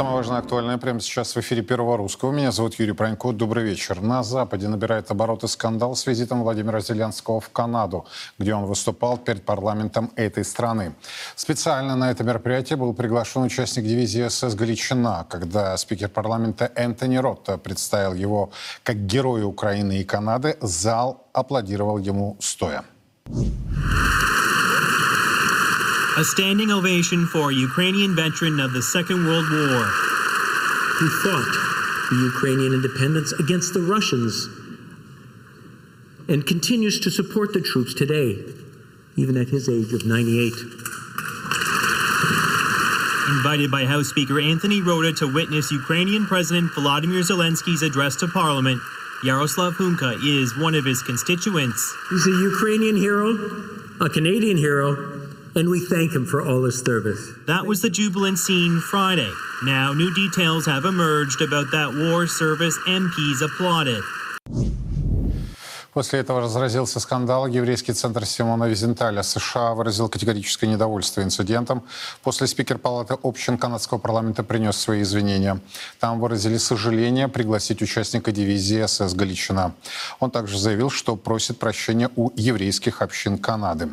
Самое важное, актуальное прямо сейчас в эфире Первого Русского. Меня зовут Юрий Пронько. Добрый вечер. На Западе набирает обороты скандал с визитом Владимира Зеленского в Канаду, где он выступал перед парламентом этой страны. Специально на это мероприятие был приглашен участник дивизии СС «Галичина», когда спикер парламента Энтони Ротта представил его как героя Украины и Канады. Зал аплодировал ему стоя. A standing ovation for a Ukrainian veteran of the Second World War, who fought for Ukrainian independence against the Russians and continues to support the troops today, even at his age of 98. Invited by House Speaker Anthony Rota to witness Ukrainian President Volodymyr Zelensky's address to Parliament, Yaroslav Hunka is one of his constituents. He's a Ukrainian hero, a Canadian hero, and we thank him for all his service. That was the jubilant scene Friday. Now new details have emerged about that war service MPs applauded. После этого разразился скандал. Еврейский центр Симона Визенталя США выразил категорическое недовольство инцидентом. После спикер палаты общин канадского парламента принес свои извинения. Там выразили сожаление пригласить участника дивизии СС «Галичина». Он также заявил, что просит прощения у еврейских общин Канады.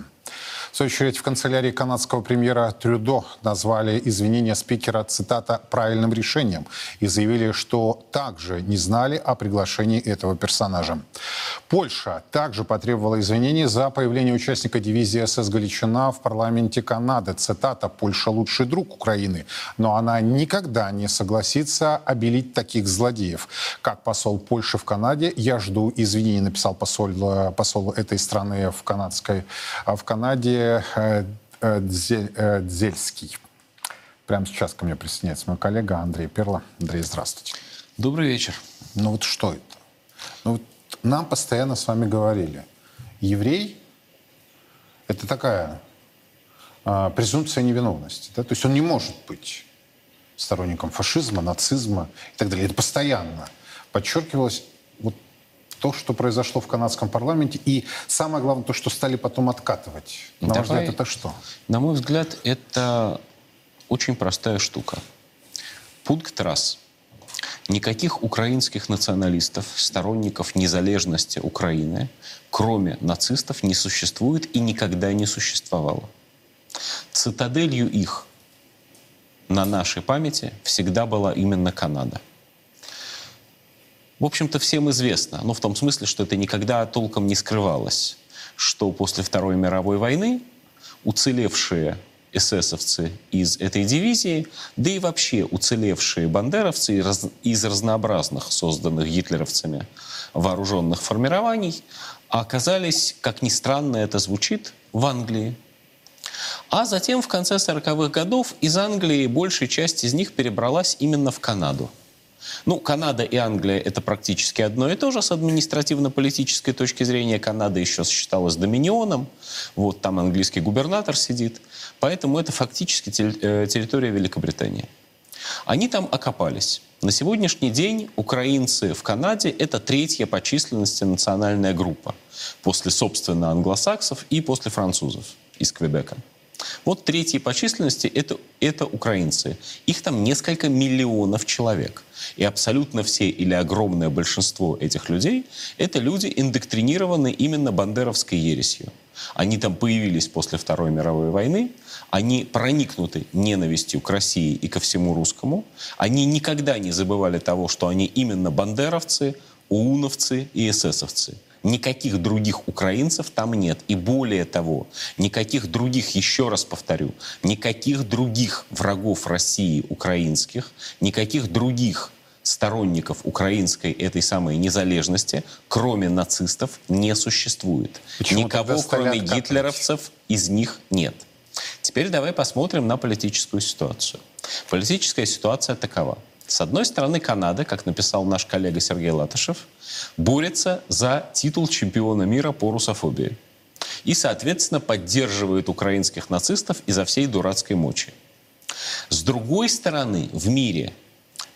В свою очередь, в канцелярии канадского премьера Трюдо назвали извинения спикера, цитата, «правильным решением» и заявили, что также не знали о приглашении этого персонажа. Польша также потребовала извинений за появление участника дивизии СС «Галичина» в парламенте Канады. Цитата, «Польша – лучший друг Украины, но она никогда не согласится обелить таких злодеев. Как посол Польши в Канаде, я жду извинений», написал посол этой страны в Канаде. Дзельский. Прямо сейчас ко мне присоединяется мой коллега Андрей Перла. Андрей, здравствуйте. Добрый вечер. Ну вот что это? Ну вот нам постоянно с вами говорили, еврей — это такая презумпция невиновности. Да? То есть он не может быть сторонником фашизма, нацизма и так далее. Это постоянно подчеркивалось. Вот то, что произошло в канадском парламенте, и самое главное, то, что стали потом откатывать. На ваш взгляд, это что? На мой взгляд, это очень простая штука. Пункт раз. Никаких украинских националистов, сторонников незалежности Украины, кроме нацистов, не существует и никогда не существовало. Цитаделью их на нашей памяти всегда была именно Канада. В общем-то, всем известно, но в том смысле, что это никогда толком не скрывалось, что после Второй мировой войны уцелевшие эсэсовцы из этой дивизии, да и вообще уцелевшие бандеровцы из разнообразных, созданных гитлеровцами вооруженных формирований, оказались, как ни странно это звучит, в Англии. А затем в конце 40-х годов из Англии большая часть из них перебралась именно в Канаду. Ну, Канада и Англия — это практически одно и то же с административно-политической точки зрения. Канада еще считалась доминионом, вот там английский губернатор сидит, поэтому это фактически территория Великобритании. Они там окопались. На сегодняшний день украинцы в Канаде — это третья по численности национальная группа после, собственно, англосаксов и после французов из Квебека. Вот третьи по численности — это украинцы. Их там несколько миллионов человек. И абсолютно все или огромное большинство этих людей — это люди, индоктринированы именно бандеровской ересью. Они там появились после Второй мировой войны, они проникнуты ненавистью к России и ко всему русскому. Они никогда не забывали того, что они именно бандеровцы, ууновцы и эсэсовцы. Никаких других украинцев там нет. И более того, никаких других, еще раз повторю, никаких других врагов России украинских, никаких других сторонников украинской этой самой незалежности, кроме нацистов, не существует. Почему никого, кроме гитлеровцев, из них нет. Теперь давай посмотрим на политическую ситуацию. Политическая ситуация такова. С одной стороны, Канада, как написал наш коллега Сергей Латышев, борется за титул чемпиона мира по русофобии. И, соответственно, поддерживает украинских нацистов из-за всей дурацкой мочи. С другой стороны, в мире,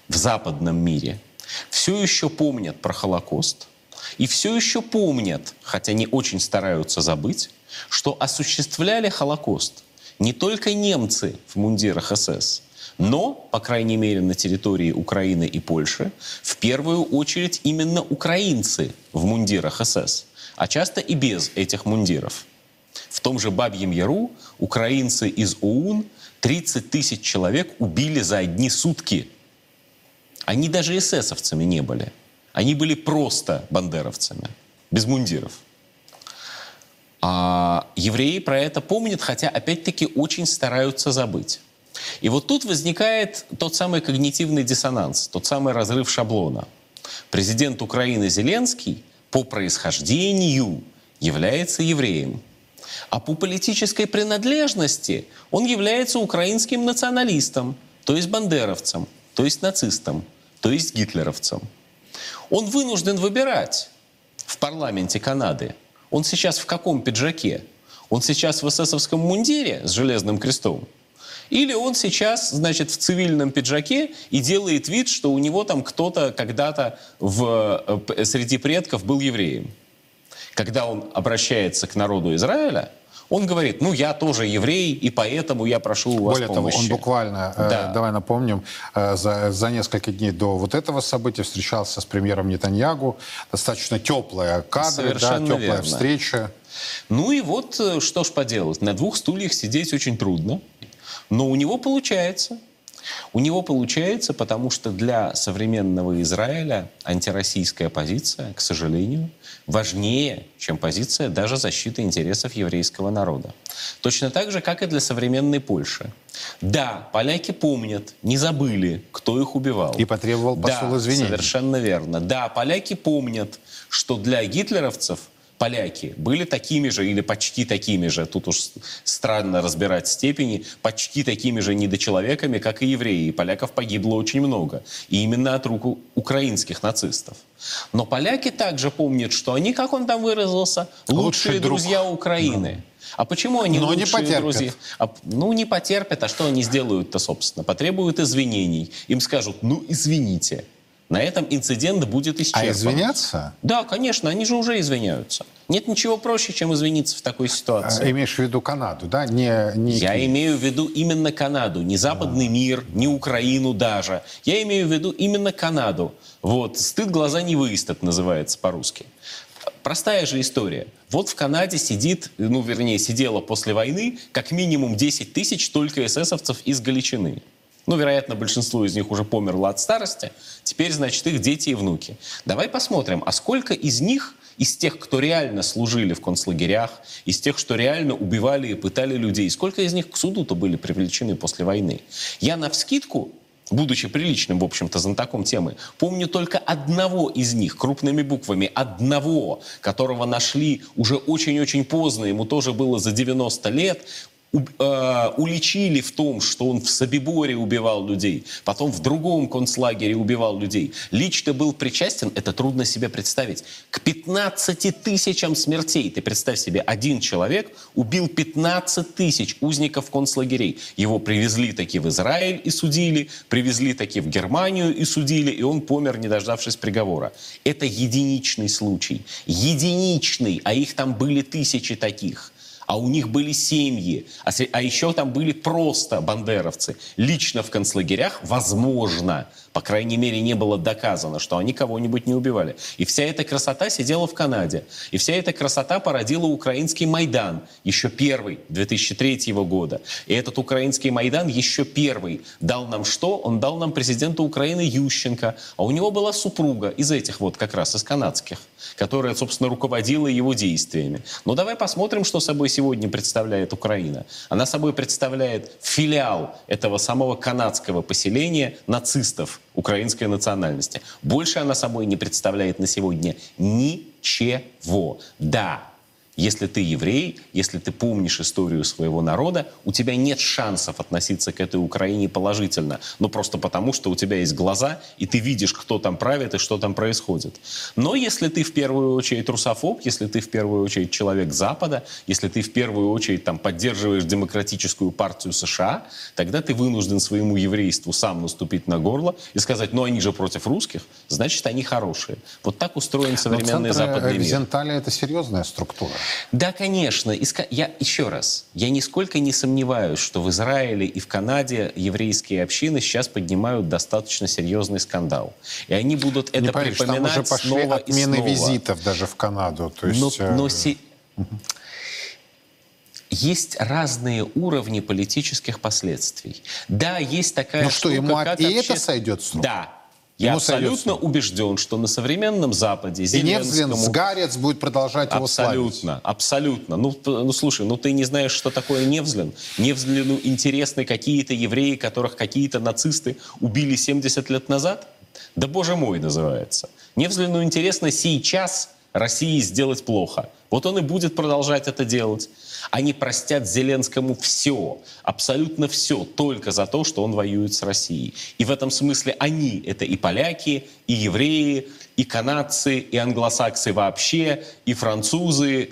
в западном мире, все еще помнят про Холокост. И все еще помнят, хотя не очень стараются забыть, что осуществляли Холокост не только немцы в мундирах СС, Но, по крайней мере, на территории Украины и Польши в первую очередь именно украинцы в мундирах СС, а часто и без этих мундиров. В том же Бабьем Яру украинцы из ОУН 30 тысяч человек убили за одни сутки. Они даже эсэсовцами не были. Они были просто бандеровцами, без мундиров. А евреи про это помнят, хотя, опять-таки, очень стараются забыть. И вот тут возникает тот самый когнитивный диссонанс, тот самый разрыв шаблона. Президент Украины Зеленский по происхождению является евреем, а по политической принадлежности он является украинским националистом, то есть бандеровцем, то есть нацистом, то есть гитлеровцем. Он вынужден выбирать в парламенте Канады. Он сейчас в каком пиджаке? Он сейчас в эсэсовском мундире с железным крестом? Или он сейчас, значит, в цивильном пиджаке и делает вид, что у него там кто-то когда-то среди предков был евреем? Когда он обращается к народу Израиля, он говорит: ну, я тоже еврей, и поэтому я прошу у вас помощи. Более того, он буквально, давай напомним, за несколько дней до вот этого события встречался с премьером Нетаньяху. Достаточно теплая кадры, да, теплая встреча. Ну и вот, что ж поделать, на двух стульях сидеть очень трудно. Но у него получается. У него получается, потому что для современного Израиля антироссийская позиция, к сожалению, важнее, чем позиция даже защиты интересов еврейского народа. Точно так же, как и для современной Польши. Да, поляки помнят, не забыли, кто их убивал. И потребовал посол извинений. Да, совершенно верно. Да, поляки помнят, что для гитлеровцев поляки были такими же или почти такими же, тут уж странно разбирать степени, почти такими же недочеловеками, как и евреи. И поляков погибло очень много. И именно от рук украинских нацистов. Но поляки также помнят, что они, как он там выразился, лучшие друзья Украины. А почему они лучшие друзья? Ну, не потерпят. А что они сделают-то, собственно? Потребуют извинений. Им скажут: ну, извините. На этом инцидент будет исчерпан. А извиняться? Да, конечно, они же уже извиняются. Нет ничего проще, чем извиниться в такой ситуации. Имеешь в виду Канаду, да? Я имею в виду именно Канаду. Не западный мир, не Украину даже. Я имею в виду именно Канаду. Вот, стыд глаза не выстоит, называется по-русски. Простая же история. Вот в Канаде сидело после войны как минимум 10 тысяч только эсэсовцев из Галичины. Ну, вероятно, большинство из них уже померло от старости. Теперь, значит, их дети и внуки. Давай посмотрим, а сколько из них, из тех, кто реально служили в концлагерях, из тех, что реально убивали и пытали людей, сколько из них к суду-то были привлечены после войны? Я навскидку, будучи приличным, в общем-то, знатоком темы, помню только одного из них, крупными буквами, одного, которого нашли уже очень-очень поздно, ему тоже было за 90 лет, уличили в том, что он в Собиборе убивал людей, потом в другом концлагере убивал людей. Лично был причастен, это трудно себе представить, к 15 тысячам смертей. Ты представь себе, один человек убил 15 тысяч узников концлагерей. Его привезли таки в Израиль и судили, привезли таки в Германию и судили, и он помер, не дождавшись приговора. Это единичный случай. Единичный, а их там были тысячи таких. А у них были семьи, а еще там были просто бандеровцы. Лично в концлагерях, возможно, по крайней мере, не было доказано, что они кого-нибудь не убивали. И вся эта красота сидела в Канаде. И вся эта красота породила украинский Майдан, еще первый, 2003 года. И этот украинский Майдан, еще первый, дал нам что? Он дал нам президента Украины Ющенко. А у него была супруга из этих вот как раз, из канадских, которая, собственно, руководила его действиями. Но давай посмотрим, что собой сегодня представляет Украина. Она собой представляет филиал этого самого канадского поселения нацистов украинской национальности. Больше она собой не представляет на сегодня ничего. Да, если ты еврей, если ты помнишь историю своего народа, у тебя нет шансов относиться к этой Украине положительно. Но просто потому, что у тебя есть глаза, и ты видишь, кто там правит и что там происходит. Но если ты в первую очередь русофоб, если ты в первую очередь человек Запада, если ты в первую очередь там поддерживаешь демократическую партию США, тогда ты вынужден своему еврейству сам наступить на горло и сказать: ну, они же против русских, значит, они хорошие. Вот так устроен современный западный мир. Визенталь — это серьезная структура. Да, конечно. Я еще раз, я нисколько не сомневаюсь, что в Израиле и в Канаде еврейские общины сейчас поднимают достаточно серьезный скандал. И они будут это припоминать там уже пошли снова отмены и снова. Визитов даже в Канаду. То есть, Есть разные уровни политических последствий. Да, есть такая штука, ему как и это сойдет с рук? Да. Я абсолютно убежден, что на современном Западе Зеленскому... И Невзлин с Гарец будет продолжать его славить. Абсолютно. Ну, слушай, ты не знаешь, что такое Невзлин. Невзлину интересны какие-то евреи, которых какие-то нацисты убили 70 лет назад? Да, боже мой, называется. Невзлину интересно сейчас России сделать плохо. Вот он и будет продолжать это делать. Они простят Зеленскому все, абсолютно все, только за то, что он воюет с Россией. И в этом смысле они — это и поляки, и евреи, и канадцы, и англосаксы вообще, и французы,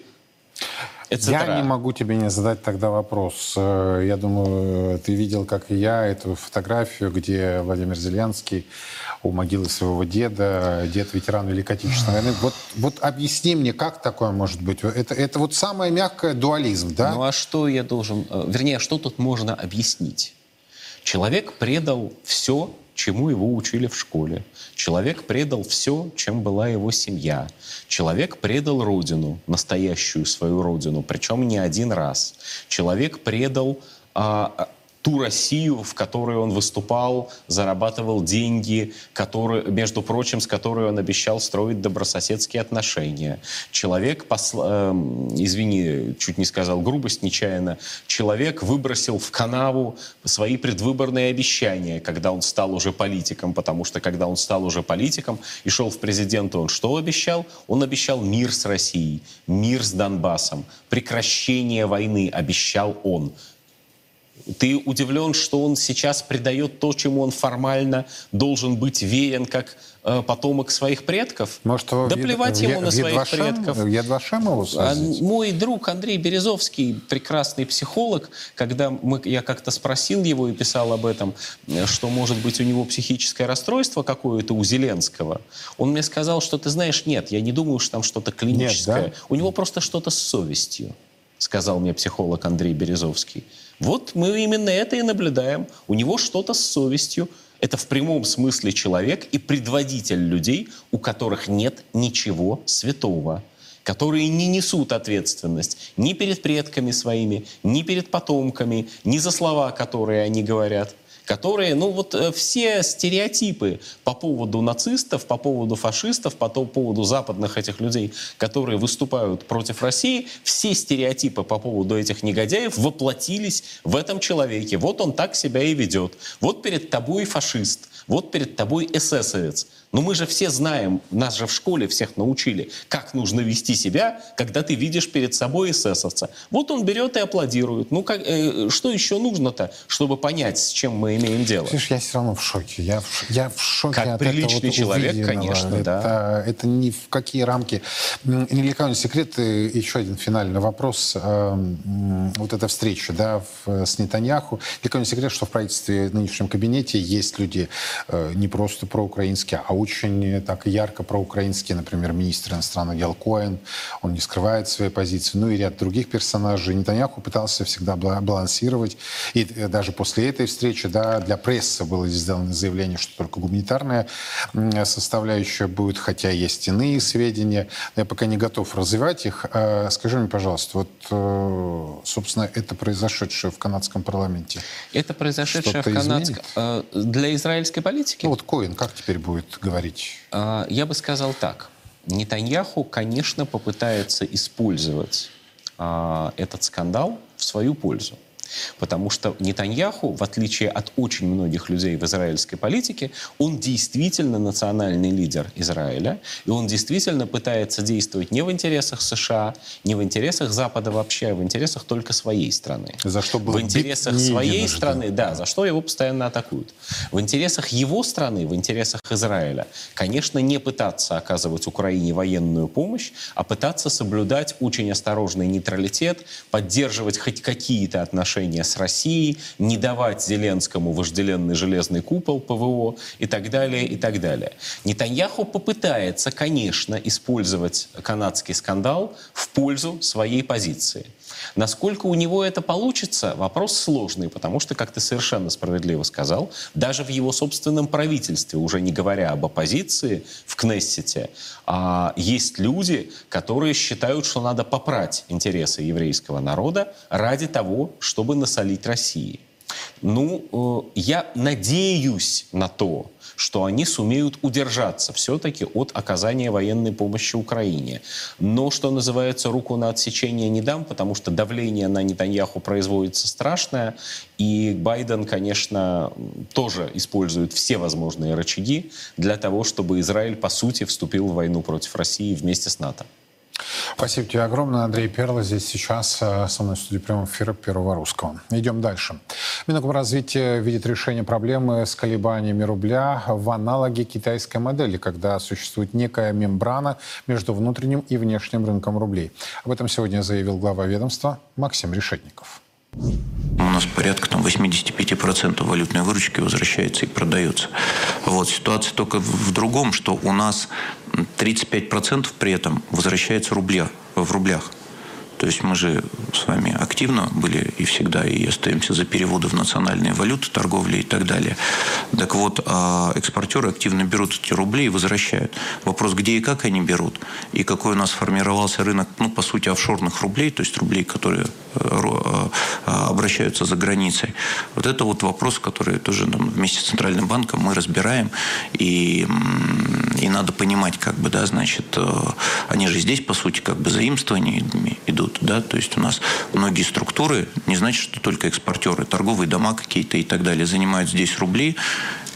etc. Я не могу тебе не задать тогда вопрос. Я думаю, ты видел, как и я, эту фотографию, где Владимир Зеленский у могилы своего деда, дед ветеран Великой Отечественной войны. Вот объясни мне, как такое может быть? Это вот самое мягкое дуализм, да? Ну а что я должен... Вернее, что тут можно объяснить? Человек предал все, чему его учили в школе. Человек предал все, чем была его семья. Человек предал родину, настоящую свою родину, причем не один раз. Человек предал... ту Россию, в которой он выступал, зарабатывал деньги, между прочим, с которой он обещал строить добрососедские отношения. Человек, извини, чуть не сказал грубость нечаянно, человек выбросил в канаву свои предвыборные обещания, когда он стал уже политиком, потому что когда он стал уже политиком и шел в президенты, он что обещал? Он обещал мир с Россией, мир с Донбассом, прекращение войны обещал он. Ты удивлен, что он сейчас предает то, чему он формально должен быть верен, как потомок своих предков? Может, да плевать ему на своих предков. Мой друг Андрей Березовский, прекрасный психолог, когда я как-то спросил его и писал об этом, что, может быть, у него психическое расстройство какое-то у Зеленского, он мне сказал, что, ты знаешь, нет, я не думаю, что там что-то клиническое. Нет, да? У него просто что-то с совестью, сказал мне психолог Андрей Березовский. Вот мы именно это и наблюдаем. У него что-то с совестью. Это в прямом смысле человек и предводитель людей, у которых нет ничего святого, которые не несут ответственность ни перед предками своими, ни перед потомками, ни за слова, которые они говорят. Которые, все стереотипы по поводу нацистов, по поводу фашистов, по поводу западных этих людей, которые выступают против России, все стереотипы по поводу этих негодяев воплотились в этом человеке. Вот он так себя и ведет. Вот перед тобой фашист, вот перед тобой эсэсовец. Но мы же все знаем, нас же в школе всех научили, как нужно вести себя, когда ты видишь перед собой эсэсовца. Вот он берет и аплодирует. Что еще нужно-то, чтобы понять, с чем мы имеем дело? Слушай, я все равно в шоке. Я в шоке как от приличный человек, увиденного. Конечно, да. Это ни в какие рамки. Нелегальный секрет. Еще один финальный вопрос. Вот эта встреча, да, с Нетаньяху. Нелегальный секрет, что в правительстве, в нынешнем кабинете есть люди не просто проукраинские, а очень так ярко проукраинские, например, министр иностранных дел Коэн, он не скрывает своей позиции, и ряд других персонажей. Нетаньяху пытался всегда балансировать, и даже после этой встречи, да, для прессы было сделано заявление, что только гуманитарная составляющая будет, хотя есть иные сведения. Я пока не готов развивать их. Скажи мне, пожалуйста, собственно, это произошедшее в канадском парламенте. Это произошедшее в канадском... Для израильской политики? Коэн, как теперь будет говорить? Я бы сказал так. Нетаньяху, конечно, попытается использовать этот скандал в свою пользу. Потому что Нетаньяху, в отличие от очень многих людей в израильской политике, он действительно национальный лидер Израиля. И он действительно пытается действовать не в интересах США, не в интересах Запада вообще, а в интересах только своей страны. За что был в интересах своей страны, да, за что его постоянно атакуют. В интересах его страны, в интересах Израиля, конечно, не пытаться оказывать Украине военную помощь, а пытаться соблюдать очень осторожный нейтралитет, поддерживать хоть какие-то отношения отношения с Россией, не давать Зеленскому вожделенный железный купол ПВО и так далее, и так далее. Нетаньяху попытается, конечно, использовать канадский скандал в пользу своей позиции. Насколько у него это получится, вопрос сложный, потому что, как ты совершенно справедливо сказал, даже в его собственном правительстве, уже не говоря об оппозиции в Кнессете, есть люди, которые считают, что надо попрать интересы еврейского народа ради того, чтобы насолить России. Ну, я надеюсь на то, что они сумеют удержаться все-таки от оказания военной помощи Украине. Но, что называется, руку на отсечение не дам, потому что давление на Нетаньяху производится страшное. И Байден, конечно, тоже использует все возможные рычаги для того, чтобы Израиль, по сути, вступил в войну против России вместе с НАТО. Спасибо тебе огромное. Андрей Перла здесь сейчас со мной в студии прямого эфира Первого Русского. Идем дальше. Минэкономразвития видит решение проблемы с колебаниями рубля в аналоге китайской модели, когда существует некая мембрана между внутренним и внешним рынком рублей. Об этом сегодня заявил глава ведомства Максим Решетников. У нас порядка 85% валютной выручки возвращается и продается. Вот, ситуация только в другом, что у нас 35% при этом возвращается в рублях. То есть мы же с вами активно были и всегда, и остаемся за переводы в национальные валюты, торговли и так далее. Так вот, экспортеры активно берут эти рубли и возвращают. Вопрос, где и как они берут, и какой у нас формировался рынок, ну, по сути, офшорных рублей, то есть рублей, которые обращаются за границей. Вот это вот вопрос, который тоже нам вместе с Центральным банком мы разбираем, и надо понимать, как бы, да, значит, они же здесь, по сути, как бы заимствования идут. Да, то есть у нас многие структуры, не значит, что только экспортеры, торговые дома какие-то и так далее, занимают здесь рубли,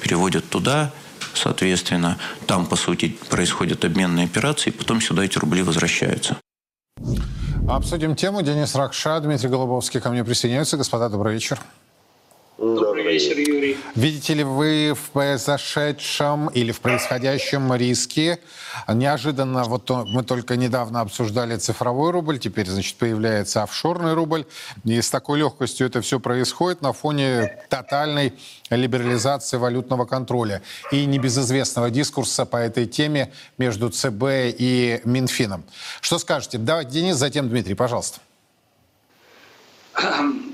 переводят туда, соответственно, там, по сути, происходят обменные операции, потом сюда эти рубли возвращаются. Обсудим тему. Денис Ракша, Дмитрий Голубовский ко мне присоединяются. Господа, добрый вечер. Добрый вечер, Юрий. Видите ли вы в произошедшем или в происходящем риске? Неожиданно, вот мы только недавно обсуждали цифровой рубль, теперь, значит, появляется офшорный рубль. И с такой легкостью это все происходит на фоне тотальной либерализации валютного контроля и небезызвестного дискурса по этой теме между ЦБ и Минфином. Что скажете? Давайте, Денис, затем Дмитрий, пожалуйста.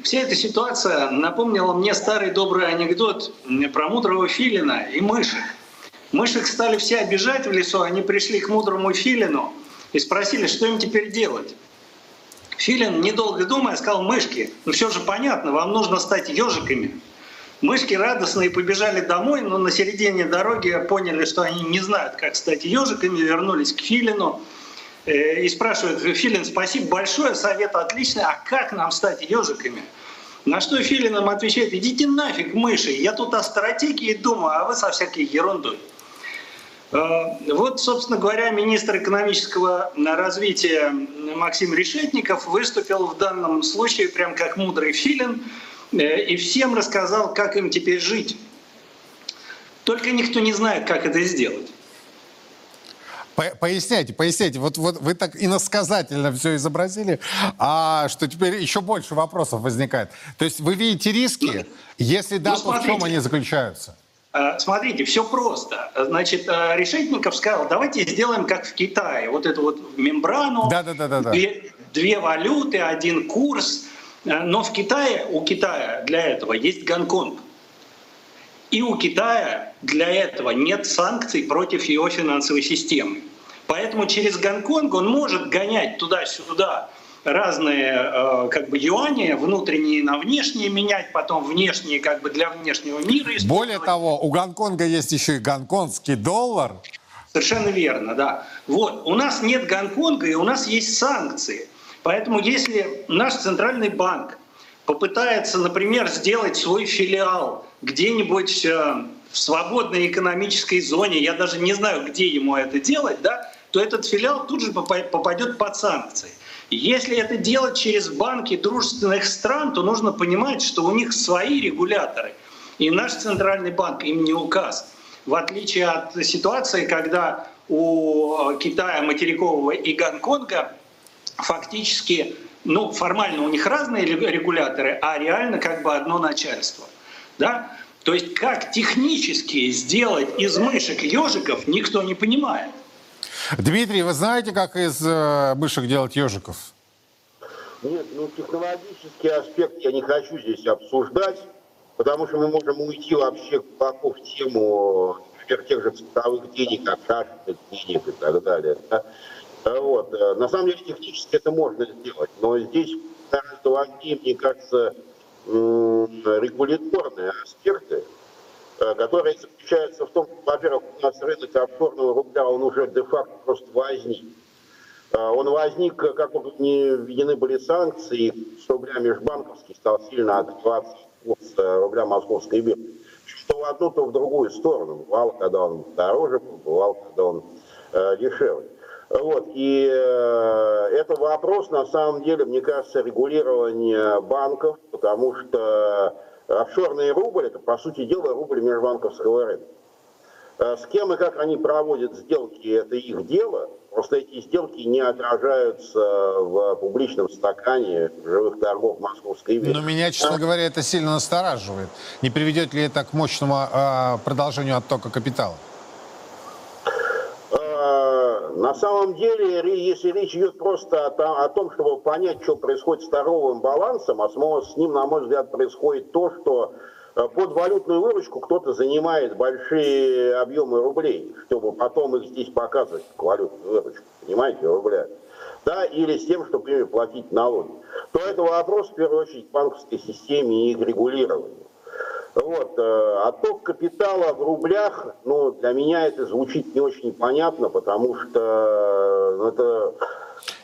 Вся эта ситуация напомнила мне старый добрый анекдот про мудрого филина и мышек. Мышек стали все обижать в лесу, они пришли к мудрому филину и спросили, что им теперь делать. Филин, недолго думая, сказал: мышки, ну все же понятно, вам нужно стать ежиками. Мышки радостные побежали домой, но на середине дороги поняли, что они не знают, как стать ежиками, вернулись к филину. И спрашивают: филин, спасибо большое, совет отличный, а как нам стать ежиками? На что филин нам отвечает: идите нафиг, мыши, я тут о стратегии думаю, а вы со всякой ерундой. Вот, собственно говоря, министр экономического развития Максим Решетников выступил в данном случае прям как мудрый филин и всем рассказал, как им теперь жить. Только никто не знает, как это сделать. Поясняйте, поясняйте. Вот вы так иносказательно все изобразили, что теперь еще больше вопросов возникает. То есть вы видите риски, если да, ну, то в чем они заключаются? Смотрите, все просто. Значит, Решетников сказал: давайте сделаем как в Китае. Вот эту вот мембрану, две валюты, один курс. Но в Китае, у Китая для этого есть Гонконг. И у Китая для этого нет санкций против его финансовой системы. Поэтому через Гонконг он может гонять туда-сюда разные как бы юани, внутренние на внешние менять, потом внешние как бы для внешнего мира. Более того, у Гонконга есть еще и гонконгский доллар. Совершенно верно, да. Вот, у нас нет Гонконга и у нас есть санкции. Поэтому если наш центральный банк попытается, например, сделать свой филиал где-нибудь в свободной экономической зоне, я даже не знаю, где ему это делать, да, то этот филиал тут же попадет под санкции. Если это делать через банки дружественных стран, то нужно понимать, что у них свои регуляторы, и наш центральный банк им не указ. В отличие от ситуации, когда у Китая, материкового и Гонконга фактически ну, формально у них разные регуляторы, а реально как бы одно начальство. Да? То есть как технически сделать из мышек ежиков, никто не понимает. Дмитрий, вы знаете, как из мышек делать ежиков? Нет, ну технологический аспект я не хочу здесь обсуждать, потому что мы можем уйти вообще глубоко в тему, например, тех же цифровых денег, обшарных денег и так далее. Да? Вот. На самом деле технически это можно сделать, но здесь гораздо важнее, мне кажется, регуляторные аспекты, которые заключаются в том, что, во-первых, у нас рынок офшорного рубля, он уже де-факто просто возник. Он возник, как только не введены были санкции, с рубля межбанковский стал сильно отбиваться с рубля московской биржи. Что в одну, то в другую сторону. Бывало, когда он дороже, бывало, когда он дешевле. Вот. И это вопрос, на самом деле, мне кажется, регулирования банков, потому что офшорный рубль – это, по сути дела, рубль межбанковского рынка. С кем и как они проводят сделки – это их дело. Просто эти сделки не отражаются в публичном стакане живых торгов московской биржи. Но меня, честно говоря, это сильно настораживает. Не приведет ли это к мощному продолжению оттока капитала? На самом деле, если речь идет просто о том, чтобы понять, что происходит с торговым балансом, а с ним, на мой взгляд, происходит то, что под валютную выручку кто-то занимает большие объемы рублей, чтобы потом их здесь показывать, валютную выручку, понимаете, рубля, да, или с тем, чтобы ими платить налоги, то это вопрос, в первую очередь, банковской системе и их регулированию. Вот, отток капитала в рублях, ну, для меня это звучит не очень понятно, потому что это...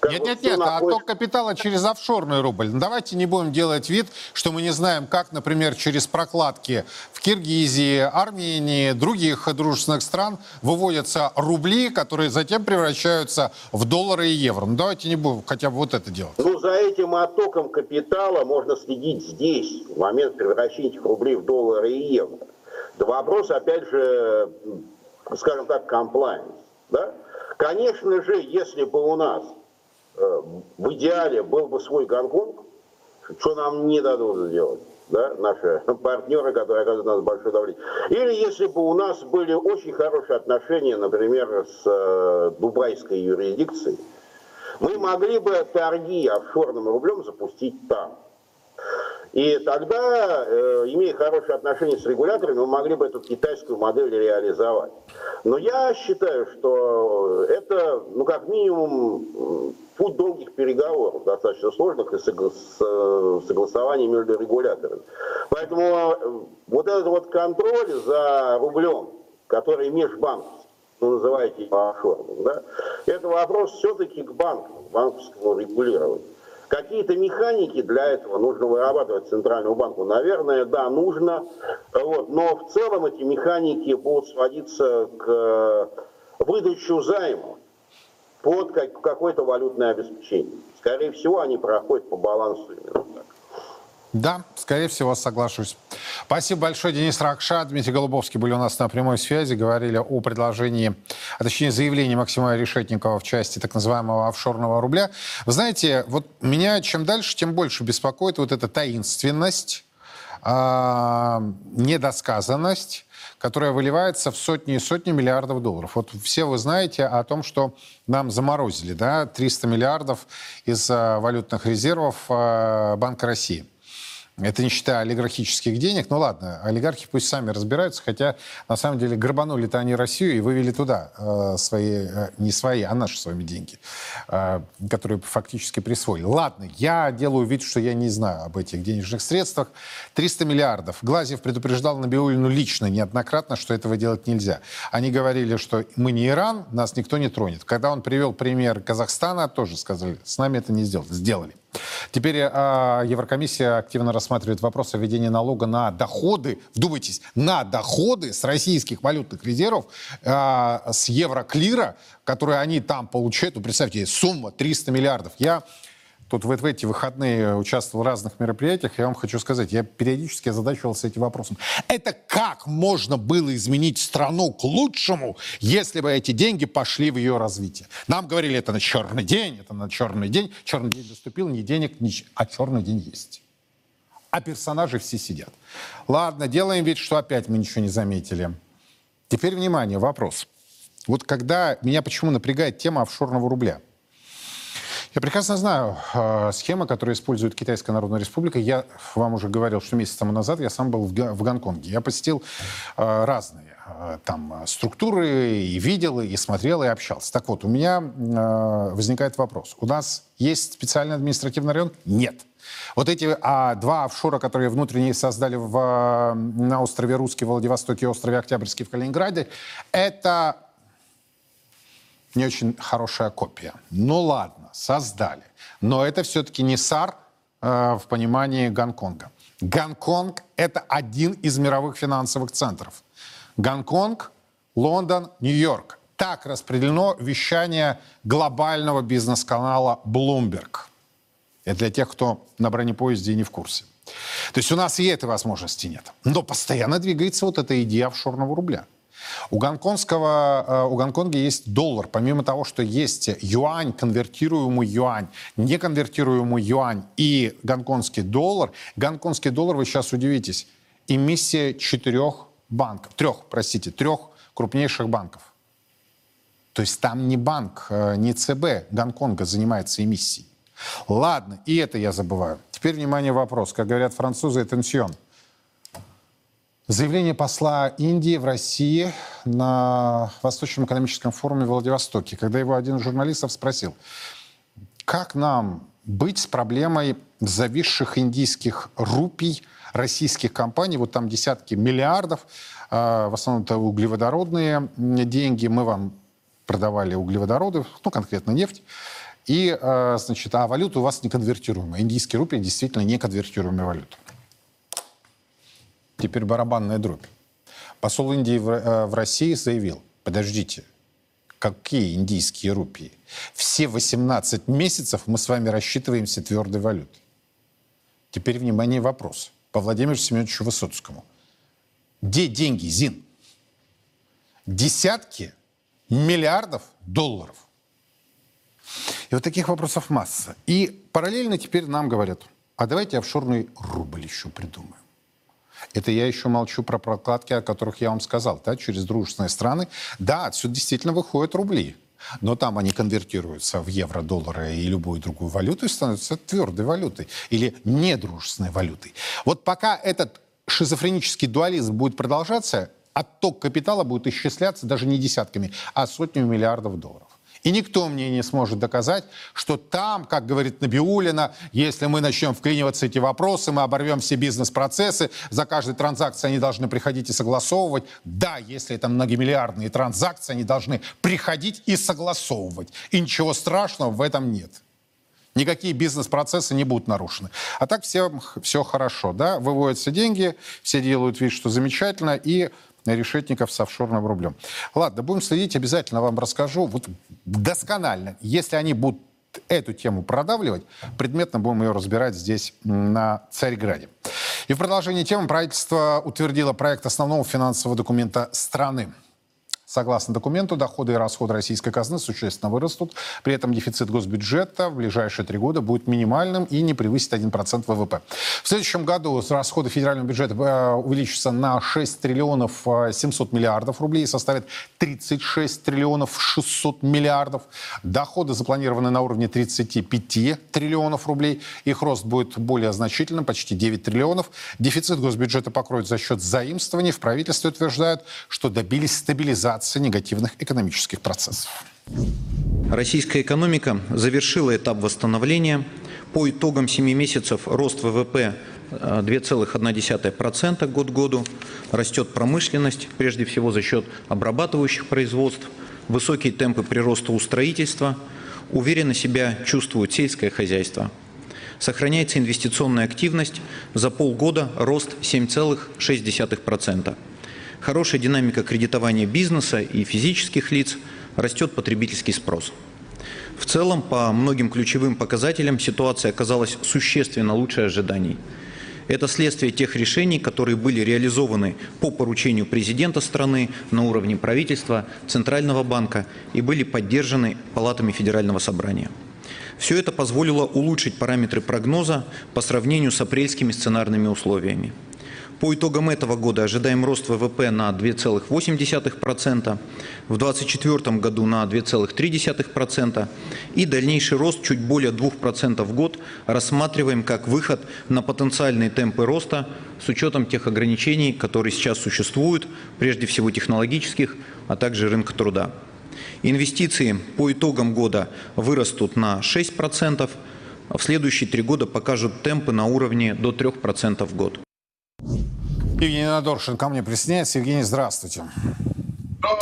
Нет-нет-нет, отток капитала через офшорный рубль. Ну, давайте не будем делать вид, что мы не знаем, как, например, через прокладки в Киргизии, Армении, других дружественных стран выводятся рубли, которые затем превращаются в доллары и евро. Ну, давайте не будем хотя бы вот это делать. Ну, за этим оттоком капитала можно следить здесь, в момент превращения этих рублей в доллары и евро. Да, вопрос, опять же, скажем так, комплайенс. Да? Конечно же, если бы у нас в идеале был бы свой Гонконг, что нам не дадут сделать, да, наши партнеры, которые оказывают на нас большое давление. Или если бы у нас были очень хорошие отношения, например, с дубайской юрисдикцией, мы могли бы торги офшорным рублем запустить там. И тогда, имея хорошие отношения с регуляторами, мы могли бы эту китайскую модель реализовать. Но я считаю, что это, ну, как минимум, путь долгих переговоров, достаточно сложных, и согласований между регуляторами. Поэтому вот этот вот контроль за рублем, который межбанковский, ну, называете его офшорным, да, это вопрос все-таки к банкам, к банковскому регулированию. Какие-то механики для этого нужно вырабатывать Центральному банку. Наверное, да, нужно. Вот. Но в целом эти механики будут сводиться к выдачу займа под какое-то валютное обеспечение. Скорее всего, они проходят по балансу именно так. Да, скорее всего, соглашусь. Спасибо большое, Денис Ракша, Дмитрий Голубовский были у нас на прямой связи. Говорили о предложении, а точнее заявлении Максима Решетникова в части так называемого офшорного рубля. Вы знаете, вот меня чем дальше, тем больше беспокоит вот эта таинственность, недосказанность, которая выливается в сотни и сотни миллиардов долларов. Вот все вы знаете о том, что нам заморозили, да, 300 миллиардов из валютных резервов Банка России. Это не считая олигархических денег. Ну ладно, олигархи пусть сами разбираются, хотя на самом деле грабанули-то они Россию и вывели туда свои, не свои, а наши с вами деньги, которые фактически присвоили. Ладно, я делаю вид, что я не знаю об этих денежных средствах. 300 миллиардов. Глазьев предупреждал Набиуллину лично, неоднократно, что этого делать нельзя. Они говорили, что мы не Иран, нас никто не тронет. Когда он привел пример Казахстана, тоже сказали, с нами это не сделали. Сделали. Теперь Еврокомиссия активно рассматривает вопрос о введении налога на доходы, вдумайтесь, на доходы с российских валютных резервов, с евроклира, которые они там получают. Ну, представьте, сумма 300 миллиардов. Я Тут в эти выходные участвовал в разных мероприятиях. Я вам хочу сказать, я периодически озадачивался этим вопросом. Это как можно было изменить страну к лучшему, если бы эти деньги пошли в ее развитие? Нам говорили, это на черный день, это на черный день. Черный день наступил, ни денег, ничего. А черный день есть. А персонажи все сидят. Ладно, делаем вид, что опять мы ничего не заметили. Теперь, внимание, вопрос. Вот когда меня почему напрягает тема офшорного рубля? Я прекрасно знаю схемы, которые использует Китайская Народная Республика. Я вам уже говорил, что месяц тому назад я сам был в Гонконге. Я посетил разные там структуры, и видел, и смотрел, и общался. Так вот, у меня возникает вопрос. У нас есть специальный административный район? Нет. Вот эти два офшора, которые внутренние создали на острове Русский, в Владивостоке, острове Октябрьский, в Калининграде, это не очень хорошая копия. Ну ладно, создали. Но это все-таки не САР в понимании Гонконга. Гонконг – это один из мировых финансовых центров. Гонконг, Лондон, Нью-Йорк. Так распределено вещание глобального бизнес-канала Bloomberg. Это для тех, кто на бронепоезде и не в курсе. То есть у нас и этой возможности нет. Но постоянно двигается вот эта идея офшорного рубля. У Гонконга есть доллар. Помимо того, что есть юань, конвертируемый юань, неконвертируемый юань и гонконгский доллар, вы сейчас удивитесь, эмиссия трех крупнейших банков. То есть там не банк, не ЦБ Гонконга занимается эмиссией. Ладно, и это я забываю. Теперь, внимание, вопрос. Как говорят французы, attention. Заявление посла Индии в России на Восточном экономическом форуме в Владивостоке, когда его один из журналистов спросил, как нам быть с проблемой зависших индийских рупий российских компаний, вот там десятки миллиардов, в основном это углеводородные деньги, мы вам продавали углеводороды, ну конкретно нефть, и, значит, а валюта у вас неконвертируемая, индийские рупии действительно неконвертируемая валюта. Теперь барабанная дробь. Посол Индии в России заявил, подождите, какие индийские рупии? Все 18 месяцев мы с вами рассчитываемся твердой валютой. Теперь, внимание, вопрос по Владимиру Семеновичу Высоцкому. Где деньги, Зин? Десятки миллиардов долларов. И вот таких вопросов масса. И параллельно теперь нам говорят, а давайте офшорный рубль еще придумаем. Это я еще молчу про прокладки, о которых я вам сказал, да, через дружественные страны. Да, отсюда действительно выходят рубли, но там они конвертируются в евро, доллары и любую другую валюту и становятся твердой валютой или недружественной валютой. Вот пока этот шизофренический дуализм будет продолжаться, отток капитала будет исчисляться даже не десятками, а сотнями миллиардов долларов. И никто мне не сможет доказать, что там, как говорит Набиуллина, если мы начнем вклиниваться в эти вопросы, мы оборвем все бизнес-процессы, за каждой транзакцией они должны приходить и согласовывать. Да, если это многомиллиардные транзакции, они должны приходить и согласовывать. И ничего страшного в этом нет. Никакие бизнес-процессы не будут нарушены. А так всем все хорошо, да? Выводятся деньги, все делают вид, что замечательно, и... Решетников с офшорным рублем. Ладно, будем следить, обязательно вам расскажу. Вот досконально, если они будут эту тему продавливать, предметно будем ее разбирать здесь, на Царьграде. И в продолжении темы правительство утвердило проект основного финансового документа страны. Согласно документу, доходы и расходы российской казны существенно вырастут. При этом дефицит госбюджета в ближайшие 3 года будет минимальным и не превысит 1% ВВП. В следующем году расходы федерального бюджета увеличатся на 6 триллионов 700 миллиардов рублей и составят 36 триллионов 600 миллиардов. Доходы запланированы на уровне 35 триллионов рублей. Их рост будет более значительным, почти 9 триллионов. Дефицит госбюджета покроют за счет заимствований. В правительстве утверждают, что добились стабилизации негативных экономических процессов. Российская экономика завершила этап восстановления. По итогам 7 месяцев рост ВВП 2,1% год к году. Растет промышленность, прежде всего за счет обрабатывающих производств. Высокие темпы прироста у строительства. Уверенно себя чувствует сельское хозяйство. Сохраняется инвестиционная активность. За полгода рост 7,6%. Хорошая динамика кредитования бизнеса и физических лиц, растет потребительский спрос. В целом, по многим ключевым показателям ситуация оказалась существенно лучше ожиданий. Это следствие тех решений, которые были реализованы по поручению президента страны на уровне правительства, Центрального банка и были поддержаны палатами Федерального собрания. Все это позволило улучшить параметры прогноза по сравнению с апрельскими сценарными условиями. По итогам этого года ожидаем рост ВВП на 2,8%, в 2024 году на 2,3% и дальнейший рост чуть более 2% в год рассматриваем как выход на потенциальные темпы роста с учетом тех ограничений, которые сейчас существуют, прежде всего технологических, а также рынка труда. Инвестиции по итогам года вырастут на 6%, а в следующие 3 года покажут темпы на уровне до 3% в год. Евгений Надоршин ко мне присоединяется. Евгений, здравствуйте.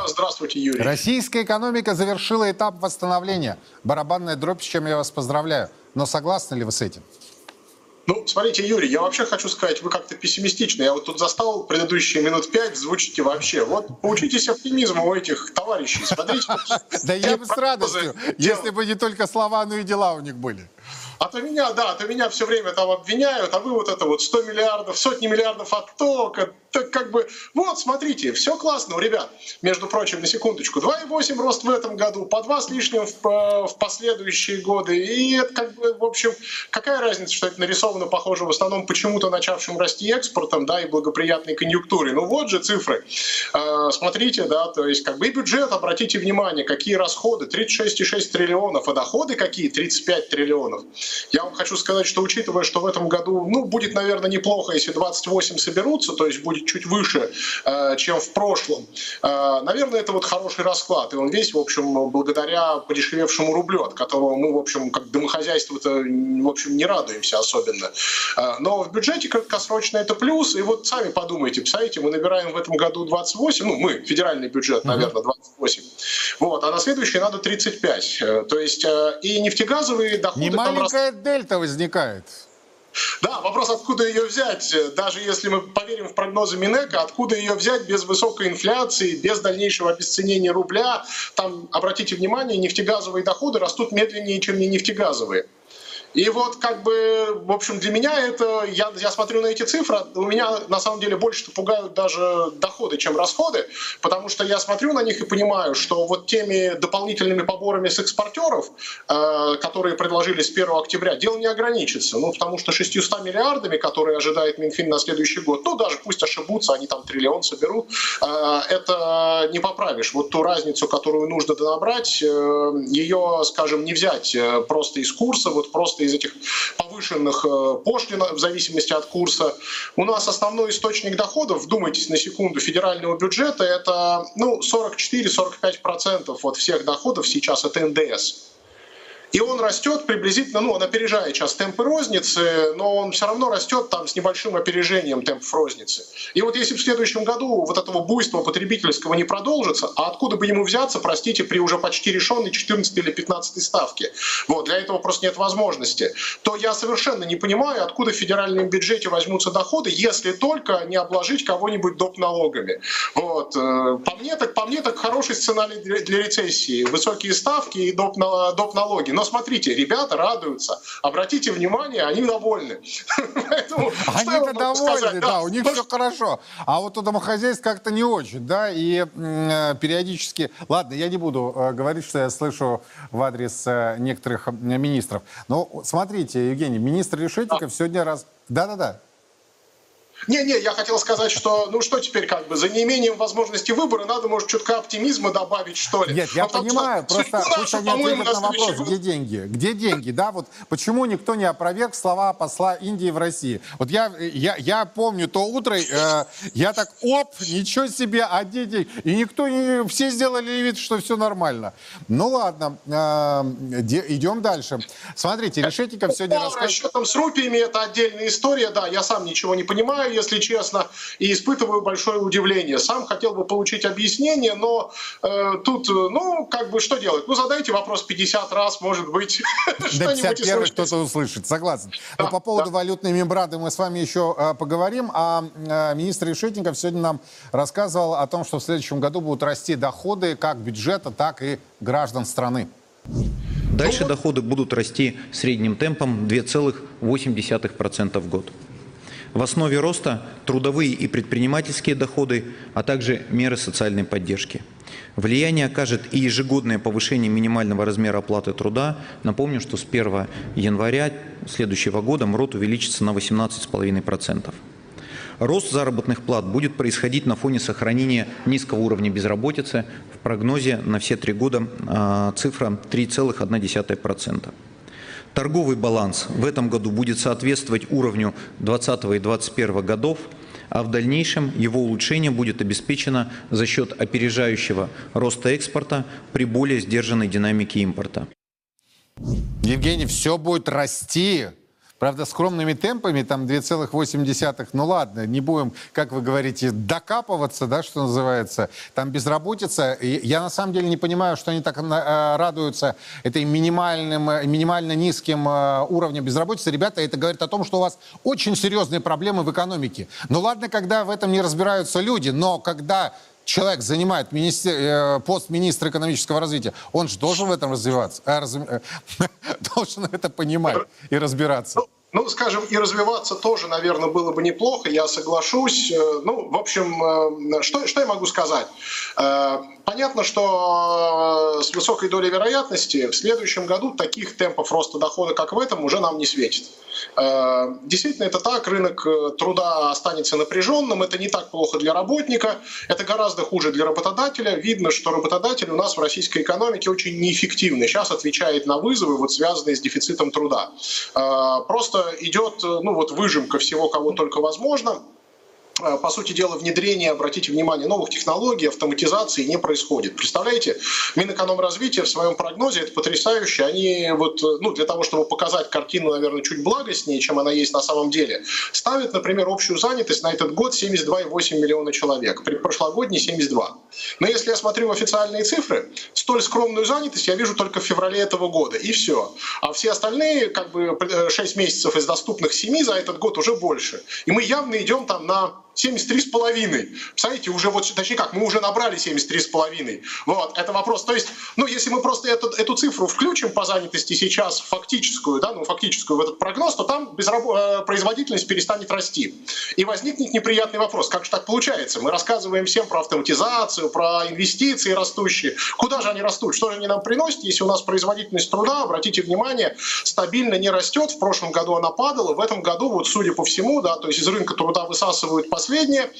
Здравствуйте, Юрий. Российская экономика завершила этап восстановления. Барабанная дробь, с чем я вас поздравляю. Но согласны ли вы с этим? Ну, смотрите, Юрий, я вообще хочу сказать, вы как-то пессимистичны. Я вот тут застал предыдущие минут 5, звучите вообще. Вот поучитесь оптимизму у этих товарищей. Смотрите. Да я бы с радостью, если бы не только слова, но и дела у них были. А то меня все время там обвиняют, а вы вот это вот 100 миллиардов, сотни миллиардов оттока, так как бы, вот смотрите, все классно у ребят. Между прочим, на секундочку, 2,8 рост в этом году, по 2 с лишним в последующие годы. И это как бы, в общем, какая разница, что это нарисовано, похоже, в основном почему-то начавшим расти экспортом, да, и благоприятной конъюнктурой. Ну вот же цифры. Смотрите, да, то есть как бы и бюджет, обратите внимание, какие расходы, 36,6 триллионов, а доходы какие, 35 триллионов. Я вам хочу сказать, что учитывая, что в этом году, ну, будет, наверное, неплохо, если 28 соберутся, то есть будет чуть выше, чем в прошлом. Наверное, это вот хороший расклад. И он весь, в общем, благодаря подешевевшему рублю, от которого мы, в общем, как домохозяйство-то, в общем, не радуемся особенно. Но в бюджете краткосрочно это плюс. И вот сами подумайте, представляете, мы набираем в этом году 28, ну, мы, федеральный бюджет, наверное, 28. Вот, а на следующий надо 35. То есть и нефтегазовые доходы... Маленькая дельта возникает. Да, вопрос, откуда ее взять, даже если мы поверим в прогнозы Минэка, откуда ее взять без высокой инфляции, без дальнейшего обесценения рубля. Там, обратите внимание, нефтегазовые доходы растут медленнее, чем не нефтегазовые. И вот как бы, в общем, для меня это, я смотрю на эти цифры, у меня на самом деле больше пугают даже доходы, чем расходы, потому что я смотрю на них и понимаю, что вот теми дополнительными поборами с экспортеров, которые предложили с 1 октября, дело не ограничится, ну потому что 600 миллиардами, которые ожидает Минфин на следующий год, ну даже пусть ошибутся, они там триллион соберут, это не поправишь. Вот ту разницу, которую нужно донабрать, ее, скажем, не взять просто из курса, вот просто из этих повышенных пошлин в зависимости от курса. У нас основной источник доходов, вдумайтесь на секунду, федерального бюджета, это, ну, 44-45% от всех доходов сейчас это НДС. И он растет приблизительно, ну, он опережает сейчас темпы розницы, но он все равно растет там с небольшим опережением темпов розницы. И вот если в следующем году вот этого буйства потребительского не продолжится, а откуда бы ему взяться, простите, при уже почти решенной 14 или 15 ставке, вот, для этого просто нет возможности, то я совершенно не понимаю, откуда в федеральном бюджете возьмутся доходы, если только не обложить кого-нибудь доп. Налогами. Вот. По мне так хороший сценарий для рецессии. Высокие ставки и доп. Налоги. Но смотрите, ребята радуются. Обратите внимание, они довольны. Они-то довольны, да, у них все хорошо. А вот у домохозяйств как-то не очень, да, и периодически... Ладно, я не буду говорить, что я слышу в адрес некоторых министров. Но смотрите, Евгений, министр Решетников сегодня раз... Да-да-да. Не-не, я хотел сказать, что, ну что теперь как бы, за неимением возможности выбора надо, может, чутка оптимизма добавить, что ли. Нет, я понимаю, просто пусть они ответят на вопрос, где деньги? Где деньги, да? Вот почему никто не опроверг слова посла Индии в России? Вот я помню то утро, я так, оп, ничего себе, а где деньги? И никто не... Все сделали вид, что все нормально. Ну ладно, идем дальше. Смотрите, Решетников сегодня рассказывает... Расчетом с рупиями это отдельная история, да, я сам ничего не понимаю, если честно, и испытываю большое удивление. Сам хотел бы получить объяснение, но тут, ну, как бы, что делать? Ну, задайте вопрос 50 раз, может быть, что-нибудь услышит. Кто-то услышит, согласен. Но по поводу валютной мембраны мы с вами еще поговорим, а министр Решетников сегодня нам рассказывал о том, что в следующем году будут расти доходы как бюджета, так и граждан страны. Дальше доходы будут расти средним темпом 2,8% в год. В основе роста трудовые и предпринимательские доходы, а также меры социальной поддержки. Влияние окажет и ежегодное повышение минимального размера оплаты труда. Напомню, что с 1 января следующего года МРОТ увеличится на 18,5%. Рост заработных плат будет происходить на фоне сохранения низкого уровня безработицы. В прогнозе на все три года цифра 3,1%. Торговый баланс в этом году будет соответствовать уровню 2020 и 2021 годов, а в дальнейшем его улучшение будет обеспечено за счет опережающего роста экспорта при более сдержанной динамике импорта. Евгений, все будет расти. Правда, скромными темпами, там 2,8, ну ладно, не будем, как вы говорите, докапываться, да, что называется, там безработица. Я на самом деле не понимаю, что они так радуются этой минимально низким уровнем безработицы. Ребята, это говорит о том, что у вас очень серьезные проблемы в экономике. Ну ладно, когда в этом не разбираются люди, но когда человек занимает пост министра экономического развития, он же должен в этом развиваться, должен это понимать и разбираться. Ну, скажем, и развиваться тоже, наверное, было бы неплохо, я соглашусь. Ну, в общем, что я могу сказать? Понятно, что с высокой долей вероятности в следующем году таких темпов роста дохода, как в этом, уже нам не светит. Действительно, это так. Рынок труда останется напряженным. Это не так плохо для работника. Это гораздо хуже для работодателя. Видно, что работодатель у нас в российской экономике очень неэффективный. Сейчас отвечает на вызовы, вот, связанные с дефицитом труда. Просто идет, ну, вот, выжимка всего, кого только возможно. По сути дела, внедрение, обратите внимание, новых технологий, автоматизации не происходит. Представляете, Минэкономразвития в своем прогнозе, это потрясающе, они вот, ну, для того, чтобы показать картину, наверное, чуть благостнее, чем она есть на самом деле, ставят, например, общую занятость на этот год 72,8 миллиона человек, предпрошлогодний 72. Но если я смотрю официальные цифры, столь скромную занятость я вижу только в феврале этого года, и все. А все остальные, как бы, 6 месяцев из доступных 7 за этот год уже больше. И мы явно идем там на 73,5. Представляете, уже вот, точнее как, мы уже набрали 73,5. Вот, это вопрос. То есть, ну, если мы просто эту цифру включим по занятости сейчас, фактическую, да, ну, фактическую в этот прогноз, то там производительность перестанет расти. И возникнет неприятный вопрос. Как же так получается? Мы рассказываем всем про автоматизацию, про инвестиции растущие. Куда же они растут? Что же они нам приносят, если у нас производительность труда, обратите внимание, стабильно не растет. В прошлом году она падала. В этом году, вот, судя по всему, да, то есть из рынка труда высасывают по последняя,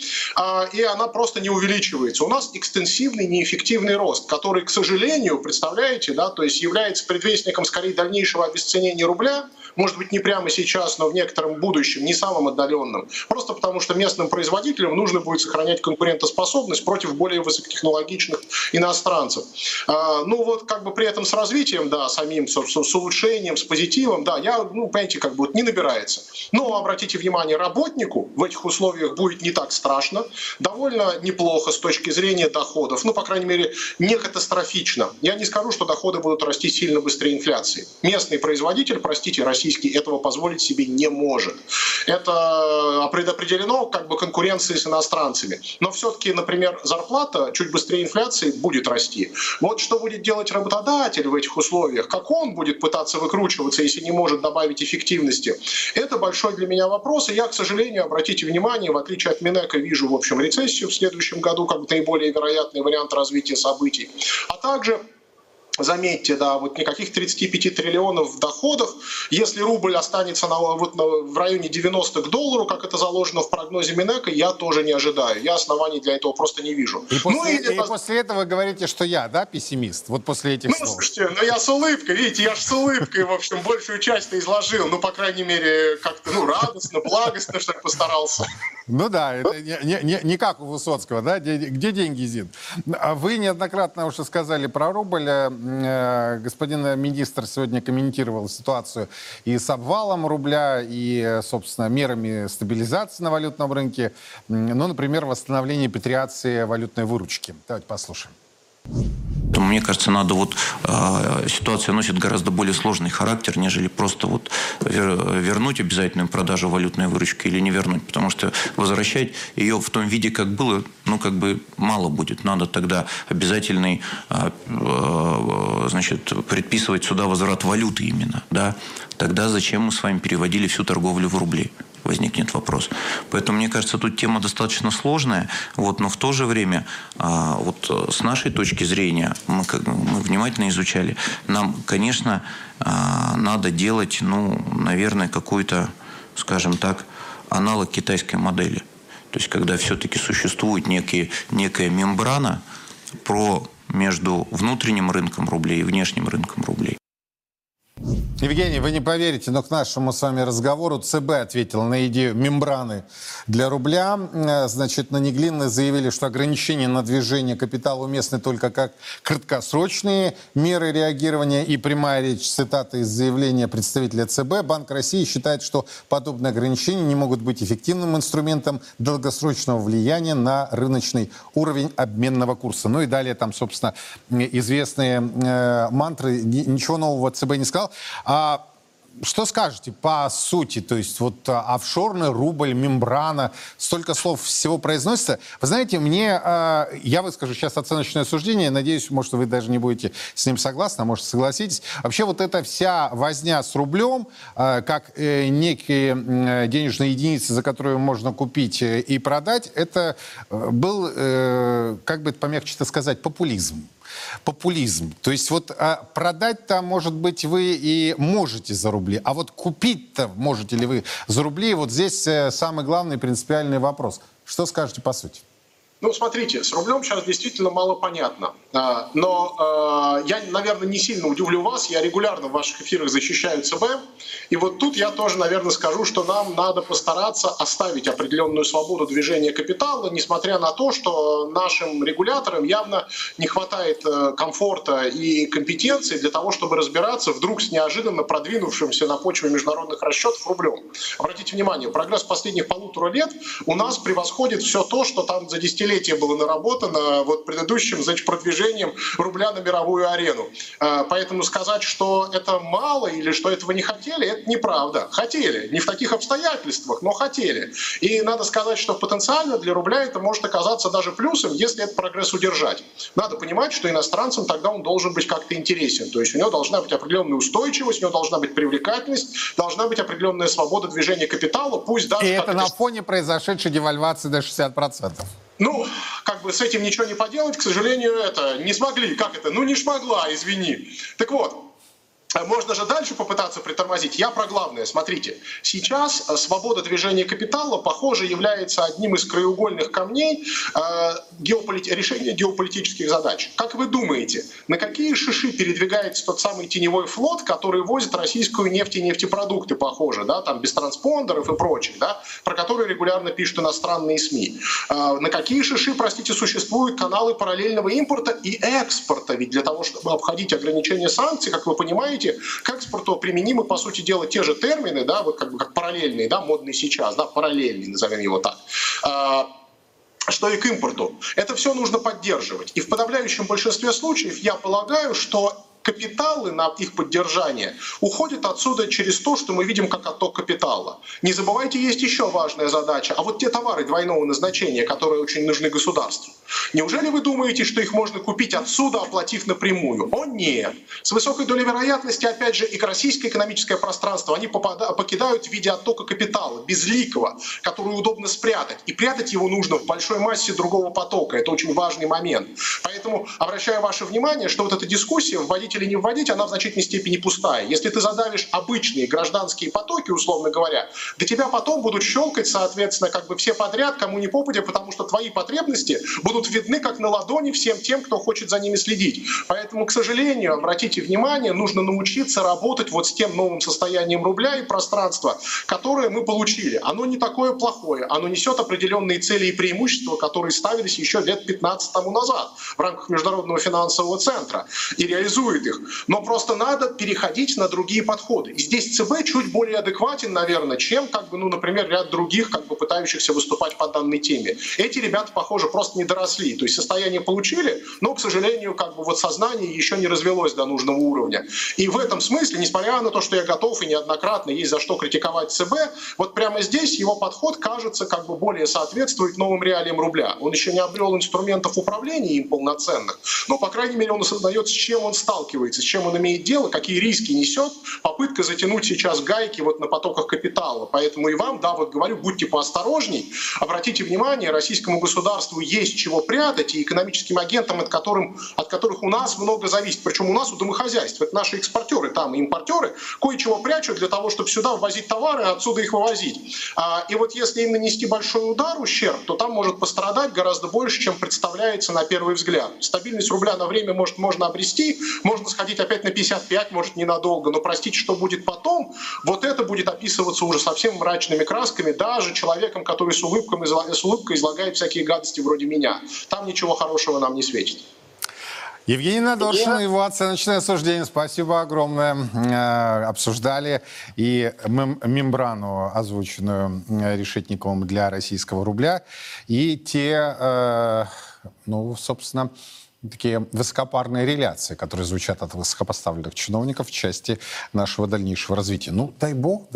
и она просто не увеличивается. У нас экстенсивный неэффективный рост, который, к сожалению, представляете, да, то есть является предвестником скорее дальнейшего обесценения рубля, может быть, не прямо сейчас, но в некотором будущем, не самом отдаленном, просто потому что местным производителям нужно будет сохранять конкурентоспособность против более высокотехнологичных иностранцев. Ну вот, как бы, при этом с развитием, да, самим, с улучшением, с позитивом, да, я, ну, понимаете, как бы, вот, не набирается. Но обратите внимание, работнику в этих условиях будет не так страшно, довольно неплохо с точки зрения доходов, ну, по крайней мере, не катастрофично. Я не скажу, что доходы будут расти сильно быстрее инфляции. Местный производитель, простите, российский, этого позволить себе не может. Это предопределено, как бы, конкуренцией с иностранцами. Но все-таки, например, зарплата чуть быстрее инфляции будет расти. Вот что будет делать работодатель в этих условиях, как он будет пытаться выкручиваться, если не может добавить эффективности, это большой для меня вопрос. И я, к сожалению, обратите внимание, в отличие от Минэка, вижу, в общем, рецессию в следующем году, как наиболее вероятный вариант развития событий. А также, заметьте, да, вот никаких 35 триллионов в доходах. Если рубль останется в районе 90 к доллару, как это заложено в прогнозе Минэка, я тоже не ожидаю. Я оснований для этого просто не вижу. И после этого говорите, что я, да, пессимист? Вот после этих слов. Слушайте, ну я с улыбкой, видите, я же с улыбкой, в общем, большую часть-то изложил. Ну, по крайней мере, как-то, ну, радостно, благостно, что я постарался. Ну да, это не как у Высоцкого, да, где деньги, Зин? Вы неоднократно уже сказали про рубль. Господин министр сегодня комментировал ситуацию и с обвалом рубля, и, собственно, мерами стабилизации на валютном рынке. Ну, например, восстановление патриации валютной выручки. Давайте послушаем. Поэтому, мне кажется, надо ситуация носит гораздо более сложный характер, нежели просто вернуть обязательную продажу валютной выручки или не вернуть, потому что возвращать ее в том виде, как было, мало будет. Надо тогда обязательный, предписывать сюда возврат валюты именно, да? Тогда зачем мы с вами переводили всю торговлю в рубли? Возникнет вопрос. Поэтому, мне кажется, тут тема достаточно сложная, но в то же время, с нашей точки зрения, мы внимательно изучали, нам, конечно, надо делать, наверное, какой-то, скажем так, аналог китайской модели. То есть, когда все-таки существует некая мембрана между внутренним рынком рублей и внешним рынком рублей. Евгений, вы не поверите, но к нашему с вами разговору ЦБ ответил на идею мембраны для рубля. Значит, на Неглинной заявили, что ограничения на движение капитала уместны только как краткосрочные меры реагирования. И прямая речь, цитата из заявления представителя ЦБ. Банк России считает, что подобные ограничения не могут быть эффективным инструментом долгосрочного влияния на рыночный уровень обменного курса. Ну и далее там, собственно, известные мантры. Ничего нового ЦБ не сказал. А что скажете по сути? То есть офшорный рубль, мембрана, столько слов всего произносится. Вы знаете, я выскажу сейчас оценочное суждение, надеюсь, может, вы даже не будете с ним согласны, а может, согласитесь. Вообще эта вся возня с рублем, как некие денежные единицы, за которые можно купить и продать, это был, как бы это помягче сказать, популизм. Популизм. То есть продать-то, может быть, вы и можете за рубли, а купить-то можете ли вы за рубли? Здесь самый главный принципиальный вопрос. Что скажете по сути? Смотрите, с рублем сейчас действительно мало понятно. Но я, наверное, не сильно удивлю вас. Я регулярно в ваших эфирах защищаю ЦБ. И тут я тоже, наверное, скажу, что нам надо постараться оставить определенную свободу движения капитала, несмотря на то, что нашим регуляторам явно не хватает комфорта и компетенции для того, чтобы разбираться вдруг с неожиданно продвинувшимся на почве международных расчетов рублем. Обратите внимание, прогресс последних 1,5 лет у нас превосходит все то, что там за десятилетия было наработано предыдущим продвижением рубля на мировую арену. Поэтому сказать, что это мало или что этого не хотели, это неправда. Хотели. Не в таких обстоятельствах, но хотели. И надо сказать, что потенциально для рубля это может оказаться даже плюсом, если этот прогресс удержать. Надо понимать, что иностранцам тогда он должен быть как-то интересен. То есть у него должна быть определенная устойчивость, у него должна быть привлекательность, должна быть определенная свобода движения капитала. Пусть даже... И это на фоне произошедшей девальвации до 60%. С этим ничего не поделать, к сожалению, это не смогли. Как это? Не смогла, извини. Так вот. Можно же дальше попытаться притормозить. Я про главное. Смотрите, сейчас свобода движения капитала, похоже, является одним из краеугольных камней решения геополитических задач. Как вы думаете, на какие шиши передвигается тот самый теневой флот, который возит российскую нефть и нефтепродукты, похоже, да, там без транспондеров и прочих, да, про которые регулярно пишут иностранные СМИ? На какие шиши, простите, существуют каналы параллельного импорта и экспорта? Ведь для того, чтобы обходить ограничения санкций, как вы понимаете, к экспорту применимы, по сути дела, те же термины, да, как параллельные, да, модный сейчас, да, параллельный, назовем его так, что и к импорту. Это все нужно поддерживать. И в подавляющем большинстве случаев, я полагаю, что капиталы на их поддержание уходят отсюда через то, что мы видим как отток капитала. Не забывайте, есть еще важная задача. Те товары двойного назначения, которые очень нужны государству. Неужели вы думаете, что их можно купить отсюда, оплатив напрямую? О нет! С высокой долей вероятности, опять же, и российское экономическое пространство они покидают в виде оттока капитала, безликого, который удобно спрятать. И прятать его нужно в большой массе другого потока. Это очень важный момент. Поэтому обращаю ваше внимание, что эта дискуссия вводить или не вводить, она в значительной степени пустая. Если ты задавишь обычные гражданские потоки, условно говоря, до тебя потом будут щелкать, соответственно, все подряд, кому ни попадя, потому что твои потребности будут видны как на ладони всем тем, кто хочет за ними следить. Поэтому, к сожалению, обратите внимание, нужно научиться работать с тем новым состоянием рубля и пространства, которое мы получили. Оно не такое плохое, оно несет определенные цели и преимущества, которые ставились еще лет 15 тому назад в рамках Международного финансового центра и реализует критикует их, но просто надо переходить на другие подходы. И здесь ЦБ чуть более адекватен, наверное, чем, например, ряд других, пытающихся выступать по данной теме. Эти ребята, похоже, просто не доросли. То есть состояние получили, но, к сожалению, сознание еще не развелось до нужного уровня. И в этом смысле, несмотря на то, что я готов и неоднократно есть за что критиковать ЦБ, вот прямо здесь его подход, кажется, более соответствует новым реалиям рубля. Он еще не обрел инструментов управления им полноценных, но, по крайней мере, он осознает, с чем он сталкивается, с чем он имеет дело, какие риски несет попытка затянуть сейчас гайки на потоках капитала. Поэтому и вам, говорю, будьте поосторожней, обратите внимание, российскому государству есть чего прятать, и экономическим агентам, от которых у нас много зависит. Причем у нас у домохозяйств, это наши экспортеры, там импортеры, кое-чего прячут для того, чтобы сюда ввозить товары, а отсюда их вывозить. И вот если им нанести большой удар, ущерб, то там может пострадать гораздо больше, чем представляется на первый взгляд. Стабильность рубля на время можно обрести, можно сходить опять на 55, может ненадолго, но простите, что будет потом, вот это будет описываться уже совсем мрачными красками, даже человеком, который с улыбкой излагает всякие гадости вроде меня. Там ничего хорошего нам не светит. Евгений Надоршин, его оценочное суждение. Спасибо огромное. Обсуждали и мембрану, озвученную Решетниковым для российского рубля, и те, собственно, такие высокопарные реляции, которые звучат от высокопоставленных чиновников в части нашего дальнейшего развития. Ну, дай бог,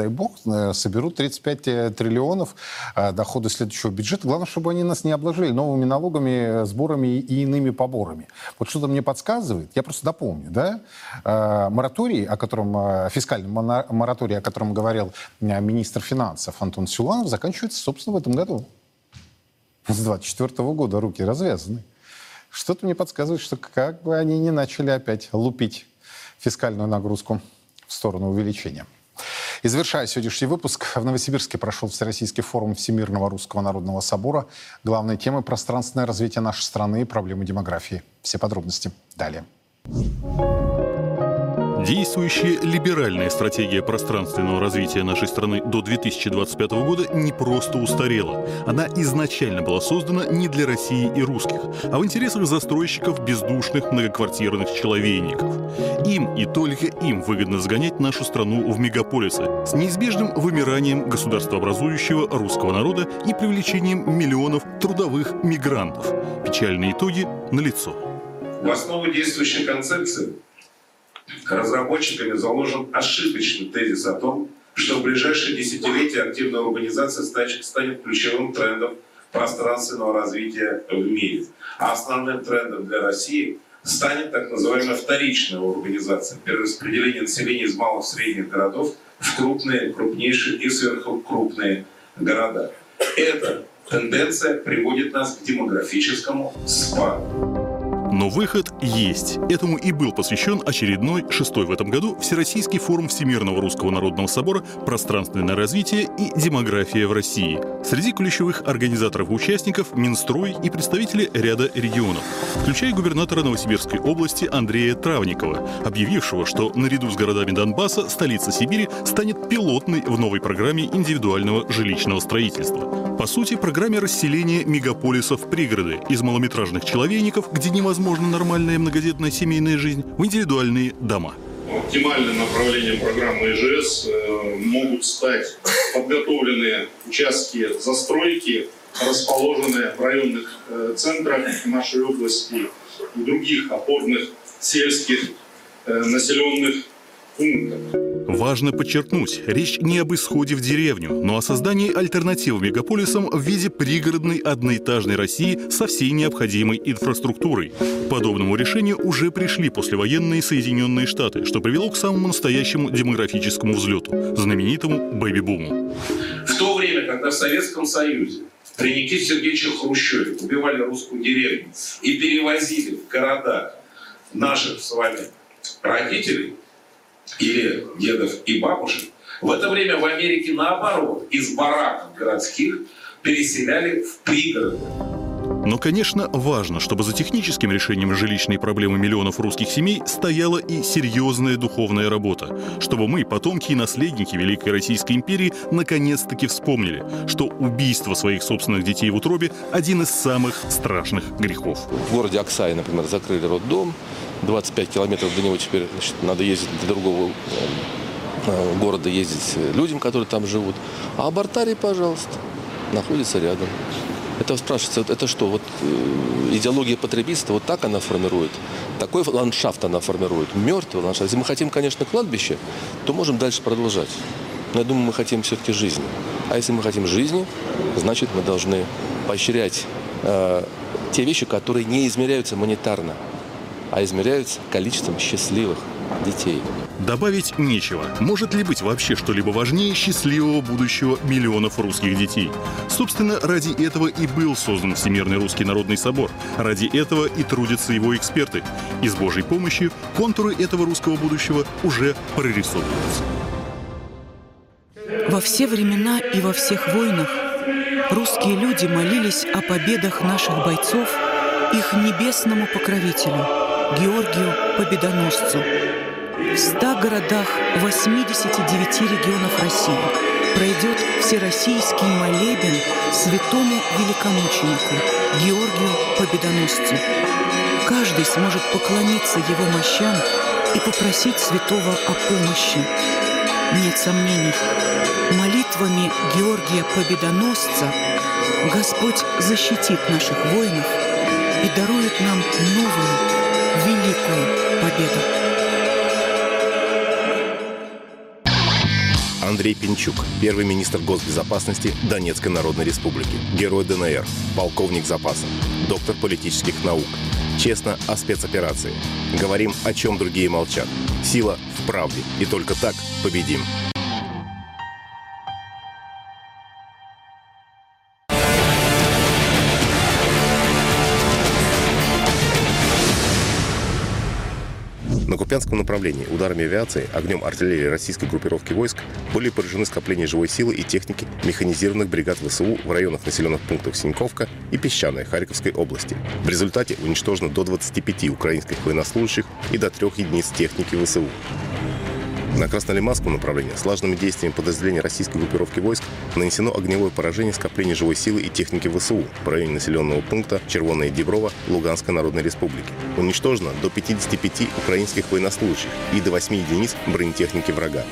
соберут 35 триллионов доходы следующего бюджета. Главное, чтобы они нас не обложили новыми налогами, сборами и иными поборами. Вот что-то мне подсказывает, я просто напомню, да, фискальный мораторий, о котором говорил министр финансов Антон Силуанов, заканчивается, собственно, в этом году. С 2024 года руки развязаны. Что-то мне подсказывает, что они не начали опять лупить фискальную нагрузку в сторону увеличения. И завершая сегодняшний выпуск, в Новосибирске прошел Всероссийский форум Всемирного Русского Народного Собора. Главные темы – пространственное развитие нашей страны и проблемы демографии. Все подробности далее. Действующая либеральная стратегия пространственного развития нашей страны до 2025 года не просто устарела. Она изначально была создана не для России и русских, а в интересах застройщиков бездушных многоквартирных человейников. Им и только им выгодно загонять нашу страну в мегаполисы с неизбежным вымиранием государствообразующего русского народа и привлечением миллионов трудовых мигрантов. Печальные итоги налицо. В основу действующей концепции разработчиками заложен ошибочный тезис о том, что в ближайшие десятилетия активная урбанизация станет ключевым трендом пространственного развития в мире. А основным трендом для России станет так называемая вторичная урбанизация, перераспределение населения из малых и средних городов в крупные, крупнейшие и сверхкрупные города. Эта тенденция приводит нас к демографическому спаду. Но выход есть. Этому и был посвящен очередной, шестой в этом году, Всероссийский форум Всемирного Русского Народного Собора «Пространственное развитие и демография в России». Среди ключевых организаторов и участников – Минстрой и представители ряда регионов, включая губернатора Новосибирской области Андрея Травникова, объявившего, что наряду с городами Донбасса столица Сибири станет пилотной в новой программе индивидуального жилищного строительства. По сути, программе расселения мегаполисов в пригороды из малометражных человейников, где невозможно нормальная многодетная семейная жизнь, в индивидуальные дома. Оптимальным направлением программы ИЖС могут стать подготовленные участки застройки, расположенные в районных центрах нашей области и других опорных сельских населенных пунктах. Важно подчеркнуть, речь не об исходе в деревню, но о создании альтернативы мегаполисам в виде пригородной одноэтажной России со всей необходимой инфраструктурой. К подобному решению уже пришли послевоенные Соединенные Штаты, что привело к самому настоящему демографическому взлету, знаменитому бэби-буму. В то время, когда в Советском Союзе при Никите Сергеевиче Хрущеве убивали русскую деревню и перевозили в города наших с вами родителей, или дедов и бабушек, в это время в Америке, наоборот, из бараков городских переселяли в пригороды. Но, конечно, важно, чтобы за техническим решением жилищной проблемы миллионов русских семей стояла и серьезная духовная работа, чтобы мы, потомки и наследники Великой Российской империи, наконец-таки вспомнили, что убийство своих собственных детей в утробе – один из самых страшных грехов. В городе Аксай, например, закрыли роддом, 25 километров до него теперь, значит, надо ездить до другого города, ездить людям, которые там живут. А абортарий, пожалуйста, находится рядом. Это спрашивается, это что, вот идеология потребительства, вот так она формирует, такой ландшафт она формирует, мертвый ландшафт. Если мы хотим, конечно, кладбище, то можем дальше продолжать. Но я думаю, мы хотим все-таки жизни. А если мы хотим жизни, значит, мы должны поощрять те вещи, которые не измеряются монетарно, а измеряются количеством счастливых детей. Добавить нечего. Может ли быть вообще что-либо важнее счастливого будущего миллионов русских детей? Собственно, ради этого и был создан Всемирный русский народный собор. Ради этого и трудятся его эксперты. И с Божьей помощью контуры этого русского будущего уже прорисовываются. Во все времена и во всех войнах русские люди молились о победах наших бойцов, их небесному покровителю, Георгию Победоносцу. В 100 городах 89 регионов России пройдет всероссийский молебен святому великомученику Георгию Победоносцу. Каждый сможет поклониться его мощам и попросить святого о помощи. Нет сомнений, молитвами Георгия Победоносца Господь защитит наших воинов и дарует нам новую, великую победу. Андрей Пинчук, первый министр госбезопасности Донецкой Народной Республики, герой ДНР, полковник запаса, доктор политических наук. Честно о спецоперации. Говорим, о чем другие молчат. Сила в правде. И только так победим. На Купянском направлении ударами авиации, огнем артиллерии российской группировки войск были поражены скопления живой силы и техники механизированных бригад ВСУ в районах населенных пунктов Синьковка и Песчаная Харьковской области. В результате уничтожено до 25 украинских военнослужащих и до 3 единиц техники ВСУ. На Краснолиманском направлении слаженными действиями подразделения российской группировки войск нанесено огневое поражение скопления живой силы и техники ВСУ в районе населенного пункта Червонное Деброво Луганской Народной Республики. Уничтожено до 55 украинских военнослужащих и до 8 единиц бронетехники врага.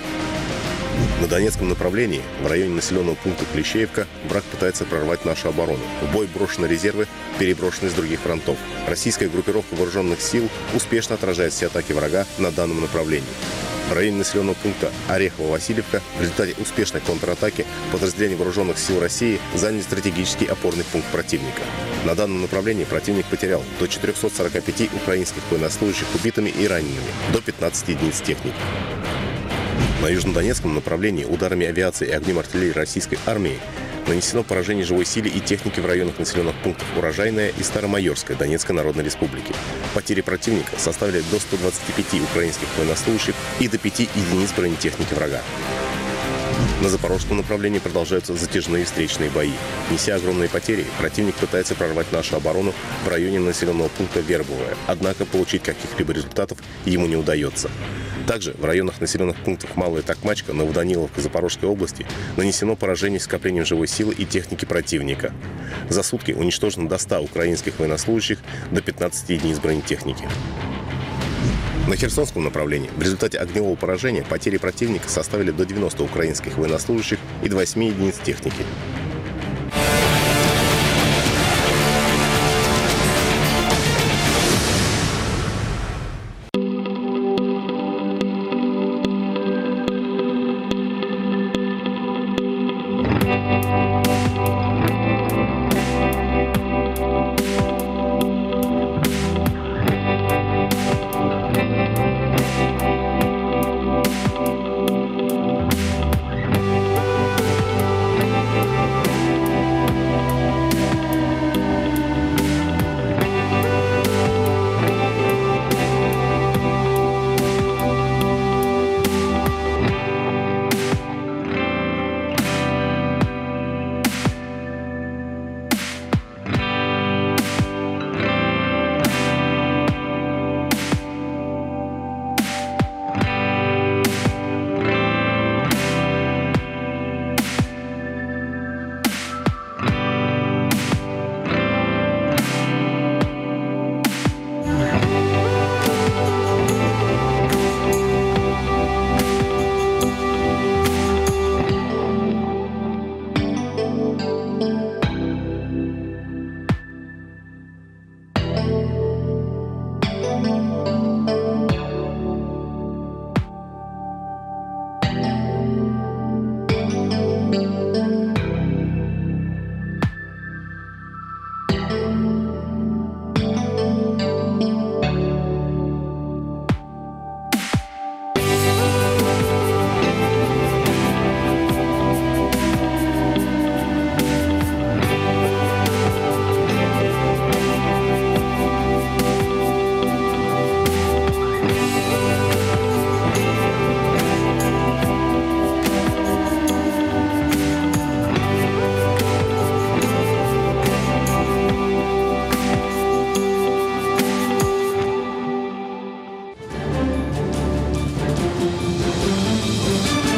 На Донецком направлении, в районе населенного пункта Клещеевка, враг пытается прорвать нашу оборону. В бой брошены резервы, переброшены с других фронтов. Российская группировка вооруженных сил успешно отражает все атаки врага на данном направлении. В районе населенного пункта Орехово-Васильевка в результате успешной контратаки подразделения вооруженных сил России заняли стратегический опорный пункт противника. На данном направлении противник потерял до 445 украинских военнослужащих убитыми и ранеными, до 15 единиц техники. На южнодонецком направлении ударами авиации и огнем артиллерии российской армии нанесено поражение живой силе и техники в районах населенных пунктов Урожайная и Старомайорская Донецкой Народной Республики. Потери противника составили до 125 украинских военнослужащих и до 5 единиц бронетехники врага. На запорожском направлении продолжаются затяжные встречные бои. Неся огромные потери, противник пытается прорвать нашу оборону в районе населенного пункта Вербовое, однако получить каких-либо результатов ему не удается. Также в районах населенных пунктов Малая Токмачка, Новоданиловка Запорожской области нанесено поражение скоплением живой силы и техники противника. За сутки уничтожено до 100 украинских военнослужащих, до 15 единиц бронетехники. На Херсонском направлении в результате огневого поражения потери противника составили до 90 украинских военнослужащих и до 8 единиц техники.